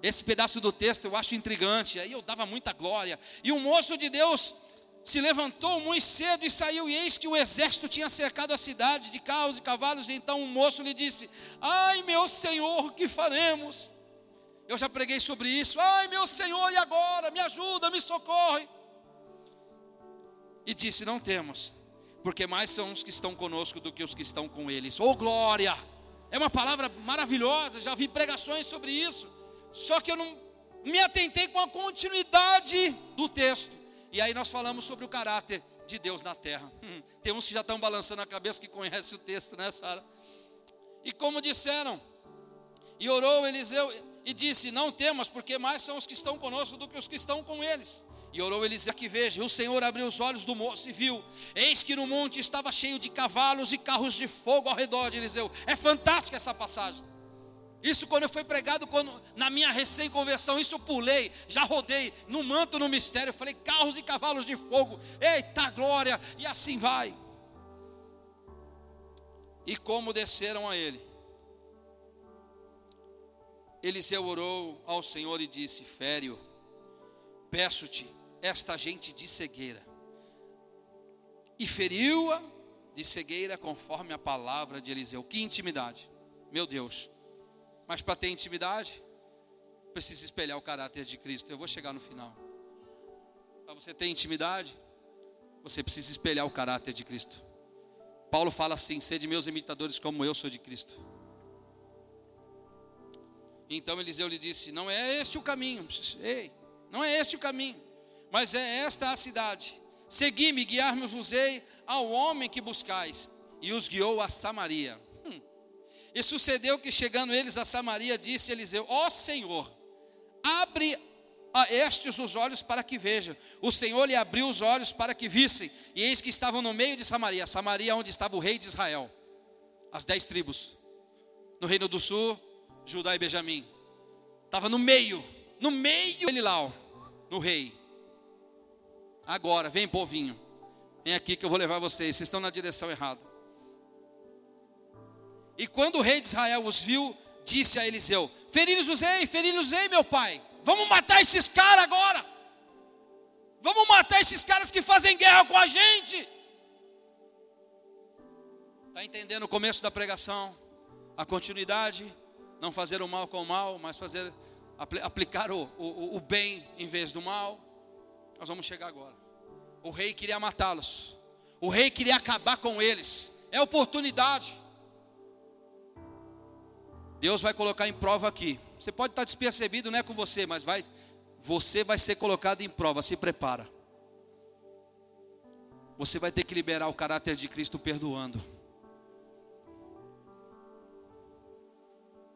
Esse pedaço do texto eu acho intrigante, aí eu dava muita glória. E um moço de Deus se levantou muito cedo e saiu, e eis que o exército tinha cercado a cidade de carros e cavalos. E então um moço lhe disse: ai meu Senhor, o que faremos? Eu já preguei sobre isso. Ai meu Senhor, e agora? Me ajuda, me socorre. E disse: não temos, porque mais são os que estão conosco do que os que estão com eles. Oh glória! É uma palavra maravilhosa, já vi pregações sobre isso. Só que eu não me atentei com a continuidade do texto. E aí nós falamos sobre o caráter de Deus na terra. Hum, tem uns que já estão balançando a cabeça que conhecem o texto, né, Sara? E como disseram, e orou Eliseu e disse: não temas, porque mais são os que estão conosco do que os que estão com eles. E orou Eliseu que veja, e o Senhor abriu os olhos do moço e viu. Eis que no monte estava cheio de cavalos e carros de fogo ao redor de Eliseu. É fantástica essa passagem. Isso quando eu fui pregado, quando, na minha recém-conversão, isso eu pulei, já rodei no manto, no mistério. Eu falei, carros e cavalos de fogo. Eita glória, e assim vai. E como desceram a ele. Eliseu orou ao Senhor e disse, Fério, peço-te esta gente de cegueira, e feriu-a de cegueira conforme a palavra de Eliseu. Que intimidade, meu Deus, mas para ter intimidade, precisa espelhar o caráter de Cristo. Eu vou chegar no final. Para você ter intimidade, você precisa espelhar o caráter de Cristo. Paulo fala assim, sede meus imitadores como eu sou de Cristo. Então Eliseu lhe disse, não é este o caminho, ei, não é este o caminho, mas é esta a cidade. Segui-me, guiar-me-vos-ei ao homem que buscais. E os guiou a Samaria. Hum. E sucedeu que chegando eles a Samaria, disse Eliseu, ó Senhor, abre a estes os olhos para que vejam. O Senhor lhe abriu os olhos para que vissem. E eis que estavam no meio de Samaria. Samaria onde estava o rei de Israel. As dez tribos. No reino do sul, Judá e Benjamim. Estava no meio. No meio ele lá, ó, no rei. Agora, vem povinho, vem aqui que eu vou levar vocês, vocês estão na direção errada. E quando o rei de Israel os viu, disse a Eliseu, feri-los-ei, feri-los-ei meu pai, vamos matar esses caras agora, vamos matar esses caras que fazem guerra com a gente. Está entendendo o começo da pregação? A continuidade, não fazer o mal com o mal, mas fazer, aplicar o, o, o bem em vez do mal. Nós vamos chegar agora. O rei queria matá-los. O rei queria acabar com eles. É oportunidade. Deus vai colocar em prova aqui. Você pode estar despercebido, não é com você, mas vai, você vai ser colocado em prova. Se prepara. Você vai ter que liberar o caráter de Cristo perdoando.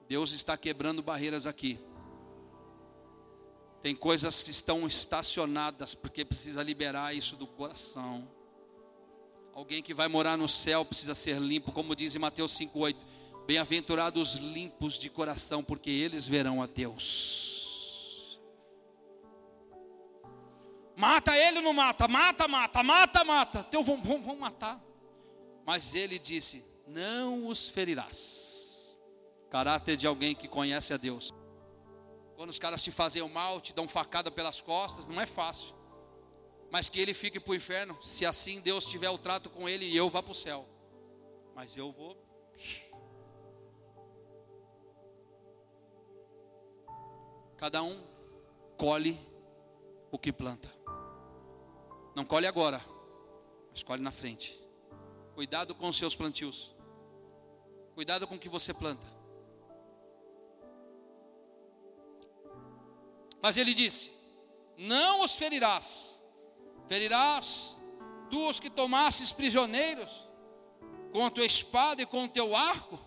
Deus está quebrando barreiras aqui. Tem coisas que estão estacionadas, porque precisa liberar isso do coração. Alguém que vai morar no céu precisa ser limpo, como diz em Mateus cinco oito. Bem-aventurados os limpos de coração, porque eles verão a Deus. Mata ele ou não mata? Mata, mata, mata, mata. Então vão, vão, vão matar. Mas ele disse, não os ferirás. Caráter de alguém que conhece a Deus. Quando os caras te fazem o mal, te dão facada pelas costas, não é fácil. Mas que ele fique para o inferno, se assim Deus tiver o trato com ele e eu vá para o céu. Mas eu vou. Cada um colhe o que planta. Não colhe agora, mas colhe na frente. Cuidado com os seus plantios. Cuidado com o que você planta. Mas ele disse, não os ferirás, ferirás tu os que tomasses prisioneiros, com a tua espada e com o teu arco,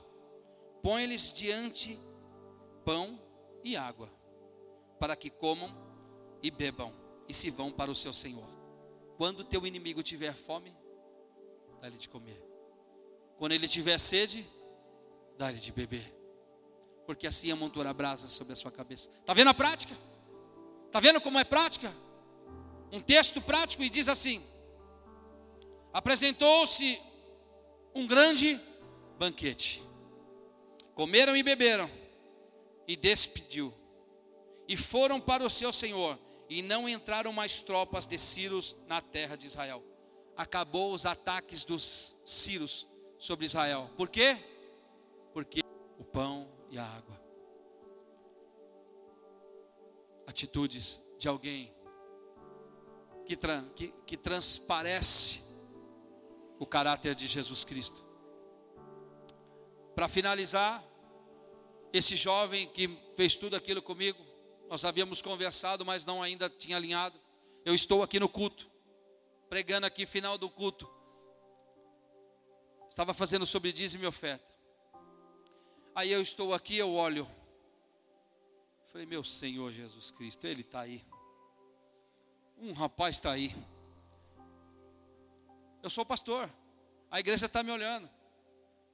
põe-lhes diante pão e água, para que comam e bebam, e se vão para o seu Senhor. Quando teu inimigo tiver fome, dá-lhe de comer. Quando ele tiver sede, dá-lhe de beber. Porque assim amontoará brasas sobre a sua cabeça. Está vendo a prática? Está vendo como é prática? Um texto prático e diz assim. Apresentou-se um grande banquete. Comeram e beberam. E despediu. E foram para o seu senhor. E não entraram mais tropas de Sírios na terra de Israel. Acabou os ataques dos Sírios sobre Israel. Por quê? Porque o pão e a água. Atitudes de alguém que, tra- que, que transparece o caráter de Jesus Cristo. Para finalizar, esse jovem que fez tudo aquilo comigo, nós havíamos conversado, mas não ainda tinha alinhado. Eu estou aqui no culto, pregando aqui, final do culto. Estava fazendo sobre dízimo e oferta. Aí eu estou aqui, eu olho. Falei, meu Senhor Jesus Cristo, Ele está aí. um rapaz está aí. Eu sou pastor. A igreja está me olhando.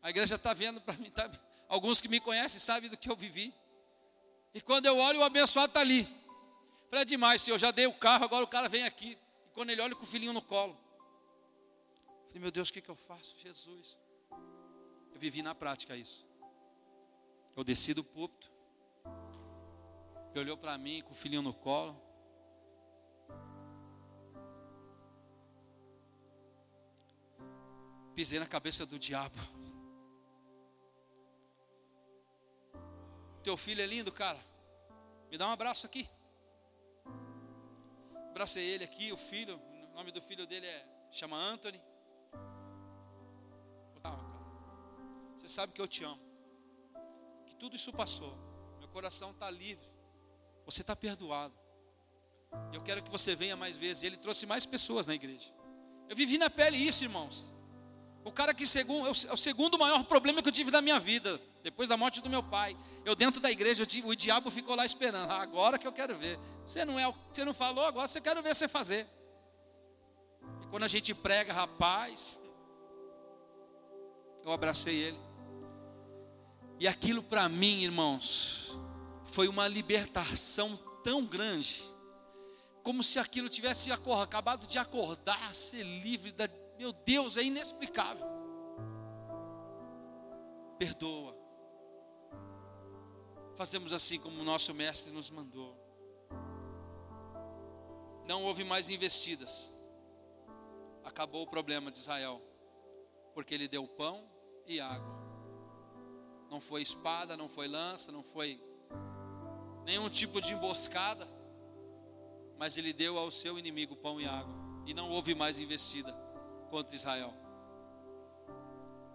A igreja está vendo para mim. Tá... Alguns que me conhecem sabem do que eu vivi. E quando eu olho, o abençoado está ali. Falei, é demais, Senhor. Eu já dei o carro, agora o cara vem aqui. E quando ele olha, com o filhinho no colo. Falei, meu Deus, o que, que eu faço? Jesus. Eu vivi na prática isso. Eu desci do púlpito. Ele olhou para mim, com o filhinho no colo. Pisei na cabeça do diabo. Teu filho é lindo, cara. Me dá um abraço aqui. Abracei ele aqui, o filho. O nome do filho dele é... Chama Anthony. Tava, cara. Você sabe que eu te amo. Que tudo isso passou. Meu coração está livre. Você está perdoado. Eu quero que você venha mais vezes. Ele trouxe mais pessoas na igreja. Eu vivi na pele isso, irmãos. O cara que segundo, é o segundo maior problema que eu tive da minha vida, depois da morte do meu pai. Eu dentro da igreja, eu tive, o diabo ficou lá esperando. Ah, agora que eu quero ver. Você não, é, você não falou, agora você quer ver você fazer. E quando a gente prega, rapaz, eu abracei ele. E aquilo para mim, irmãos, foi uma libertação tão grande. Como se aquilo tivesse acabado de acordar, ser livre da... Meu Deus, é inexplicável. Perdoa. Fazemos assim como o nosso mestre nos mandou. Não houve mais investidas. Acabou o problema de Israel. Porque ele deu pão e água. Não foi espada, não foi lança, não foi nenhum tipo de emboscada. Mas ele deu ao seu inimigo pão e água. E não houve mais investida contra Israel.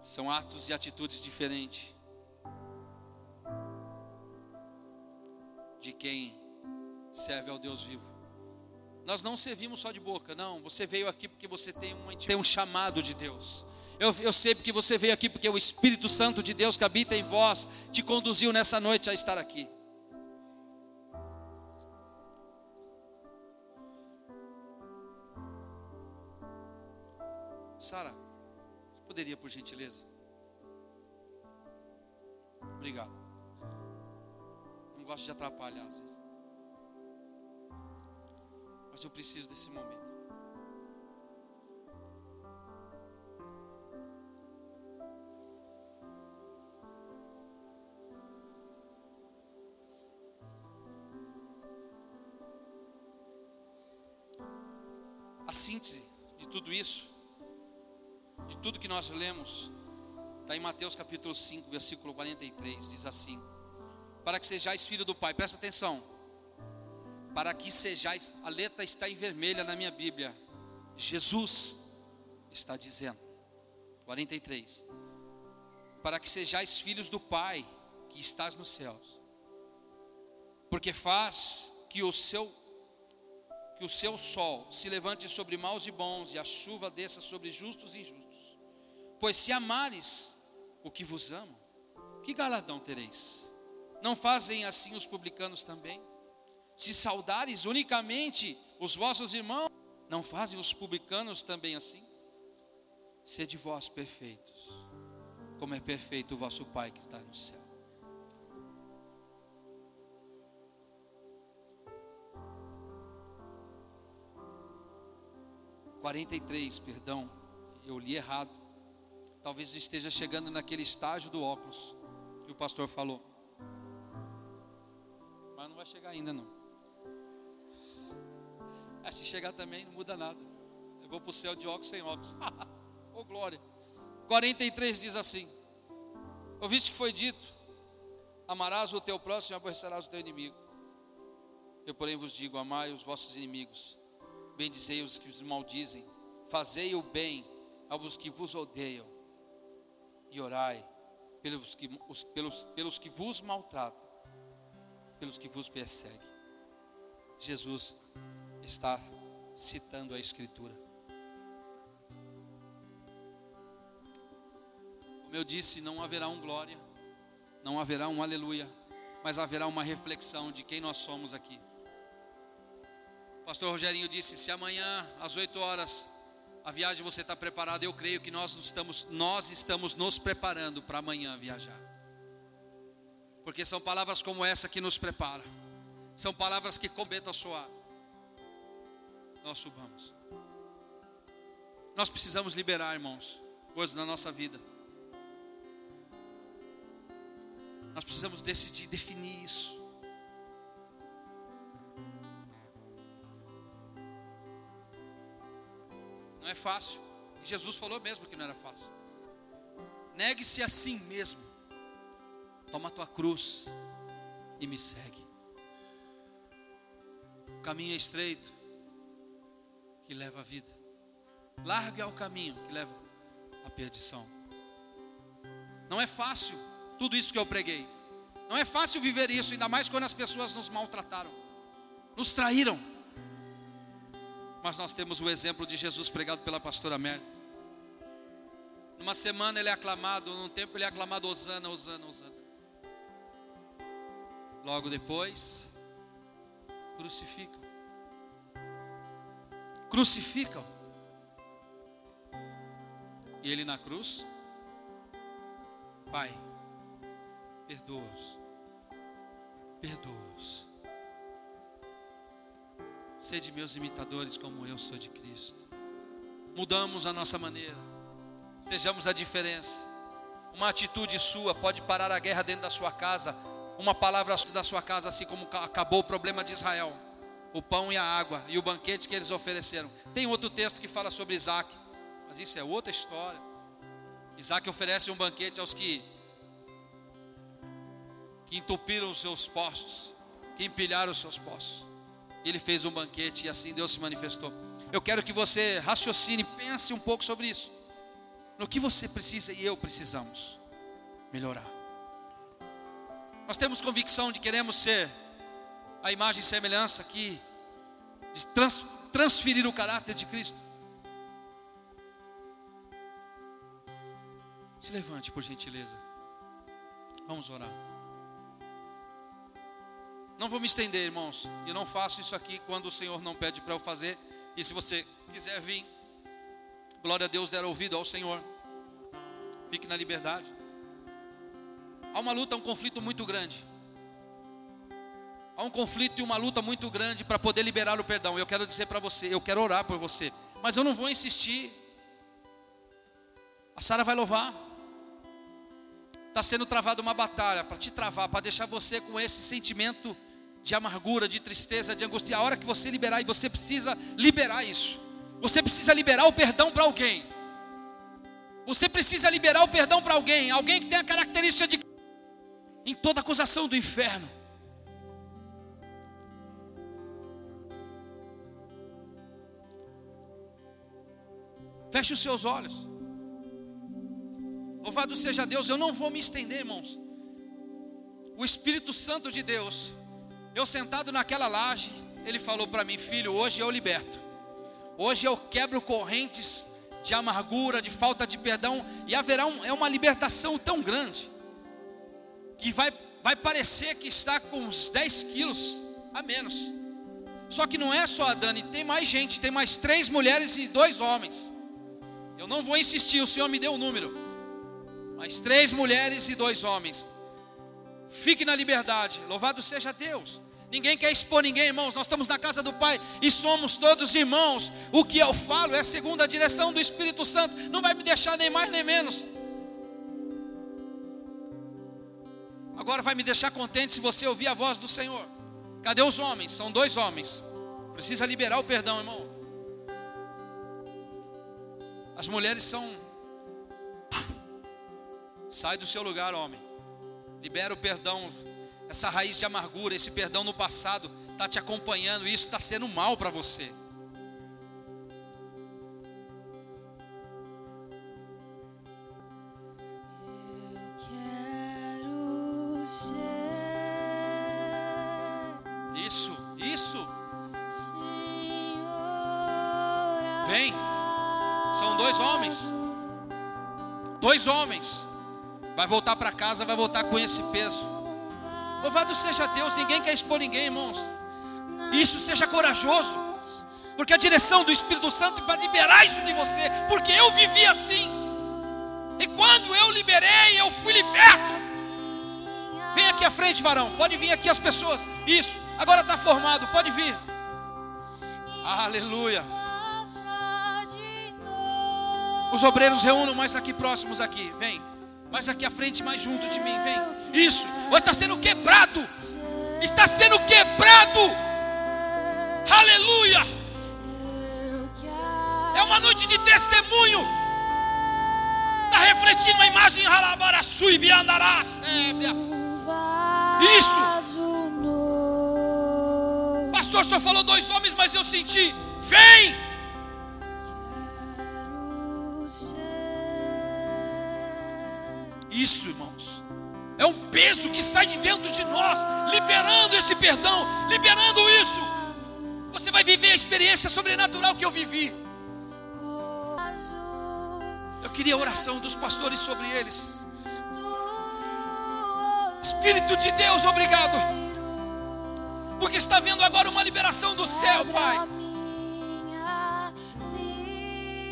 São atos e atitudes diferentes de quem serve ao Deus vivo. Nós não servimos só de boca. Não, você veio aqui porque você tem, uma, tem um chamado de Deus. Eu, eu sei que você veio aqui porque o Espírito Santo de Deus que habita em vós te conduziu nessa noite a estar aqui. Sara, você poderia, por gentileza? Obrigado. Não gosto de atrapalhar às vezes. Mas eu preciso desse momento. A síntese de tudo isso, de tudo que nós lemos, está em Mateus capítulo cinco, versículo quarenta e três, diz assim: para que sejais filho do Pai. Presta atenção. Para que sejais, a letra está em vermelha na minha Bíblia. Jesus está dizendo, quarenta e três, para que sejais filhos do Pai que estás nos céus, porque faz que o seu que o seu sol se levante sobre maus e bons, e a chuva desça sobre justos e injustos. Pois se amares o que vos amam, que galardão tereis? Não fazem assim os publicanos também? Se saudares unicamente os vossos irmãos, não fazem os publicanos também assim? Sede vós perfeitos, como é perfeito o vosso Pai que está no céu. quarenta e três, perdão, eu li errado. Talvez esteja chegando naquele estágio do óculos que o pastor falou. Mas não vai chegar ainda não. Aí, se chegar também não muda nada. Eu vou para o céu de óculos sem óculos. Oh glória. quarenta e três diz assim: ouviste que foi dito, amarás o teu próximo e aborrecerás o teu inimigo. Eu porém vos digo, amai os vossos inimigos, bendizei os que os maldizem, fazei o bem aos que vos odeiam, e orai pelos que, os, pelos, pelos que vos maltratam, pelos que vos perseguem. Jesus está citando a Escritura. Como eu disse, não haverá um glória, não haverá um aleluia, mas haverá uma reflexão de quem nós somos aqui. O pastor Rogerinho disse, se amanhã às oito horas a viagem você está preparado, eu creio que nós estamos, nós estamos nos preparando para amanhã viajar. Porque são palavras como essa que nos prepara. São palavras que cometam a soar. Nós subamos. Nós precisamos liberar, irmãos, coisas na nossa vida. Nós precisamos decidir, definir isso. Não é fácil. E Jesus falou mesmo que não era fácil. Negue-se a si mesmo. Toma a tua cruz e me segue. O caminho é estreito que leva à vida. Largo é o caminho que leva à perdição. Não é fácil tudo isso que eu preguei. Não é fácil viver isso, ainda mais quando as pessoas nos maltrataram, nos traíram. Mas nós temos o exemplo de Jesus pregado pela pastora Amélia. Numa semana ele é aclamado, num tempo ele é aclamado, Hosana, Hosana, Hosana. Logo depois, crucificam. Crucificam. E ele na cruz, Pai, perdoa-os, perdoa-os. Sede meus imitadores como eu sou de Cristo. Mudamos a nossa maneira, sejamos a diferença. Uma atitude sua pode parar a guerra dentro da sua casa. Uma palavra da sua casa, assim como acabou o problema de Israel. O pão e a água e o banquete que eles ofereceram. Tem outro texto que fala sobre Isaac, mas isso é outra história. Isaac oferece um banquete aos que, que entupiram os seus poços, que empilharam os seus poços. Ele fez um banquete e assim Deus se manifestou. Eu quero que você raciocine, pense um pouco sobre isso. No que você precisa e eu precisamos melhorar. Nós temos convicção de queremos ser a imagem e semelhança que de trans, transferir o caráter de Cristo. Se levante, por gentileza. Vamos orar. Não vou me estender, irmãos. Eu não faço isso aqui quando o Senhor não pede para eu fazer. E se você quiser vir, glória a Deus, der ouvido ao Senhor. Fique na liberdade. Há uma luta, um conflito muito grande. Há um conflito e uma luta muito grande para poder liberar o perdão. Eu quero dizer para você, eu quero orar por você. Mas eu não vou insistir. A Sara vai louvar. Está sendo travada uma batalha para te travar, para deixar você com esse sentimento de amargura, de tristeza, de angústia. A hora que você liberar, e você precisa liberar isso. Você precisa liberar o perdão para alguém. Você precisa liberar o perdão para alguém. Alguém que tem a característica de em toda acusação do inferno. Feche os seus olhos. Louvado seja Deus, eu não vou me estender, irmãos. O Espírito Santo de Deus, eu sentado naquela laje, ele falou para mim, filho, hoje eu liberto. Hoje eu quebro correntes de amargura, de falta de perdão. E haverá um, é uma libertação tão grande, que vai, vai parecer que está com uns dez quilos a menos. Só que não é só a Dani, tem mais gente, tem mais três mulheres e dois homens. Eu não vou insistir, o Senhor me deu o número. As três mulheres e dois homens. Fique na liberdade. Louvado seja Deus. Ninguém quer expor ninguém, irmãos. Nós estamos na casa do Pai e somos todos irmãos. O que eu falo é segundo a direção do Espírito Santo. Não vai me deixar nem mais nem menos. Agora vai me deixar contente se você ouvir a voz do Senhor. Cadê os homens? São dois homens. Precisa liberar o perdão, irmão. As mulheres são... Sai do seu lugar, homem. Libera o perdão. Essa raiz de amargura, esse perdão no passado está te acompanhando e isso está sendo mal para você. Eu quero ser. Isso, isso. Senhor. Vem. São dois homens. Dois homens. Vai voltar para casa, vai voltar com esse peso. Louvado seja Deus, ninguém quer expor ninguém, irmãos. Isso, seja corajoso. Porque a direção do Espírito Santo é para liberar isso de você. Porque eu vivi assim. E quando eu liberei, eu fui liberto. Vem aqui à frente, varão. Pode vir aqui as pessoas. Isso. Agora está formado. Pode vir. Aleluia. Os obreiros reúnam mais aqui próximos aqui. Vem. Mais aqui à frente, mais junto de mim. Vem. Isso. Mas está sendo quebrado. Está sendo quebrado. Aleluia! É uma noite de testemunho. Está refletindo a imagem. Isso. Pastor, o senhor falou dois homens, mas eu senti. Vem! Isso, irmãos. É um peso que sai de dentro de nós, liberando esse perdão, liberando isso. Você vai viver a experiência sobrenatural que eu vivi. Eu queria a oração dos pastores sobre eles. Espírito de Deus, obrigado. Porque está vendo agora uma liberação do céu, Pai.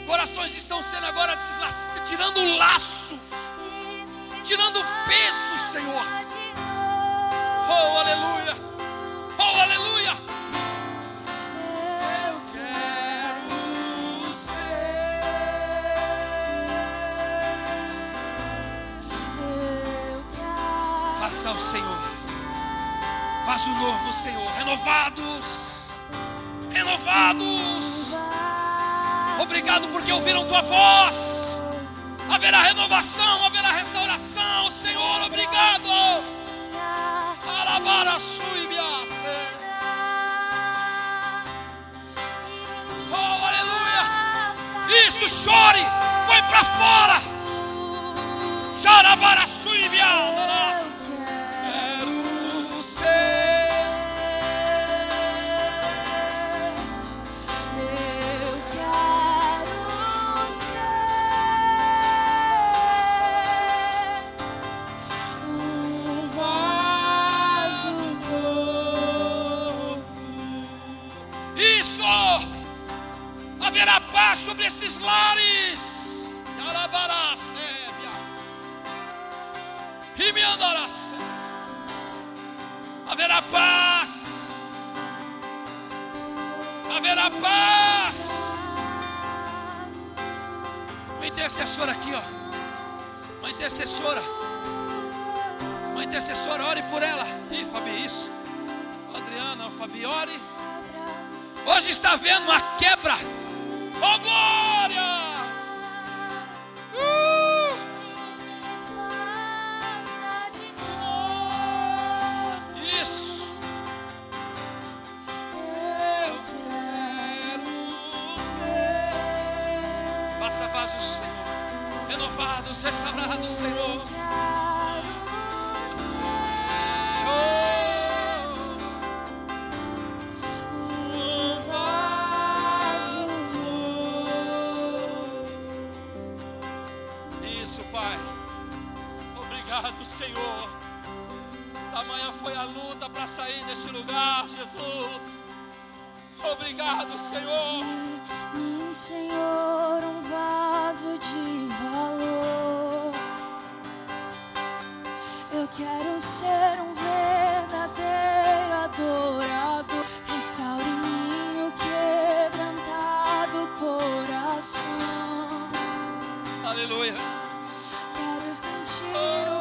Corações estão sendo agora deslastando, tirando o laço, tirando o peso, Senhor. Oh, aleluia. Oh, aleluia. Faça o Senhor, faz o novo, Senhor. Renovados, renovados. Obrigado porque ouviram tua voz. Haverá renovação, haverá restauração, Senhor. Obrigado. Oh, aleluia. Isso, chore, põe pra fora. Xarabaraçu e viada. Sobre esses lares, e me andarás, haverá paz, haverá paz. Uma intercessora aqui, ó, uma intercessora, uma intercessora, ore por ela. Ih, Fabi, isso, Adriana, Fabi, ore. Hoje está vendo uma quebra. Oh, glória! Uh! Isso! Eu quero ser. Faça vasos, Senhor. Renovados, restaurados, Senhor. Senhor, tamanha foi a luta para sair deste lugar, Jesus. Obrigado, Senhor. Mim, Senhor, um vaso de valor. Eu quero ser um verdadeiro adorador. Restaure em mim o quebrantado coração. Aleluia. Quero sentir o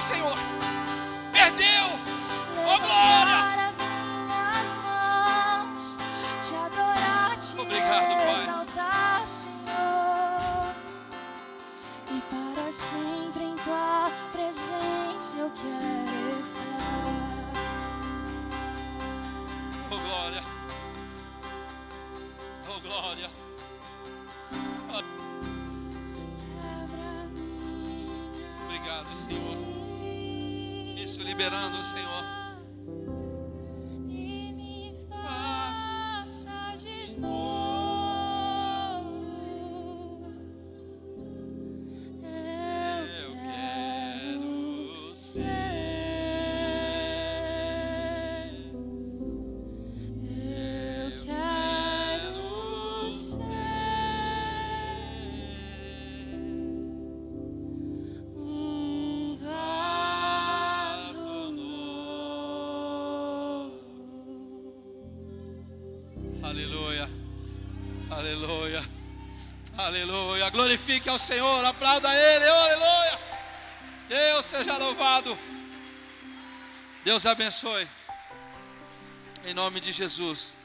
Senhor. Perdeu. Oh, glória. Obrigado, Pai. E para sempre em tua presença eu quero estar. Oh, glória. Oh, glória. Obrigado, Senhor. Isso, liberando o Senhor. Aleluia, glorifique ao Senhor, aplauda a Ele, aleluia. Deus seja louvado. Deus abençoe. Em nome de Jesus.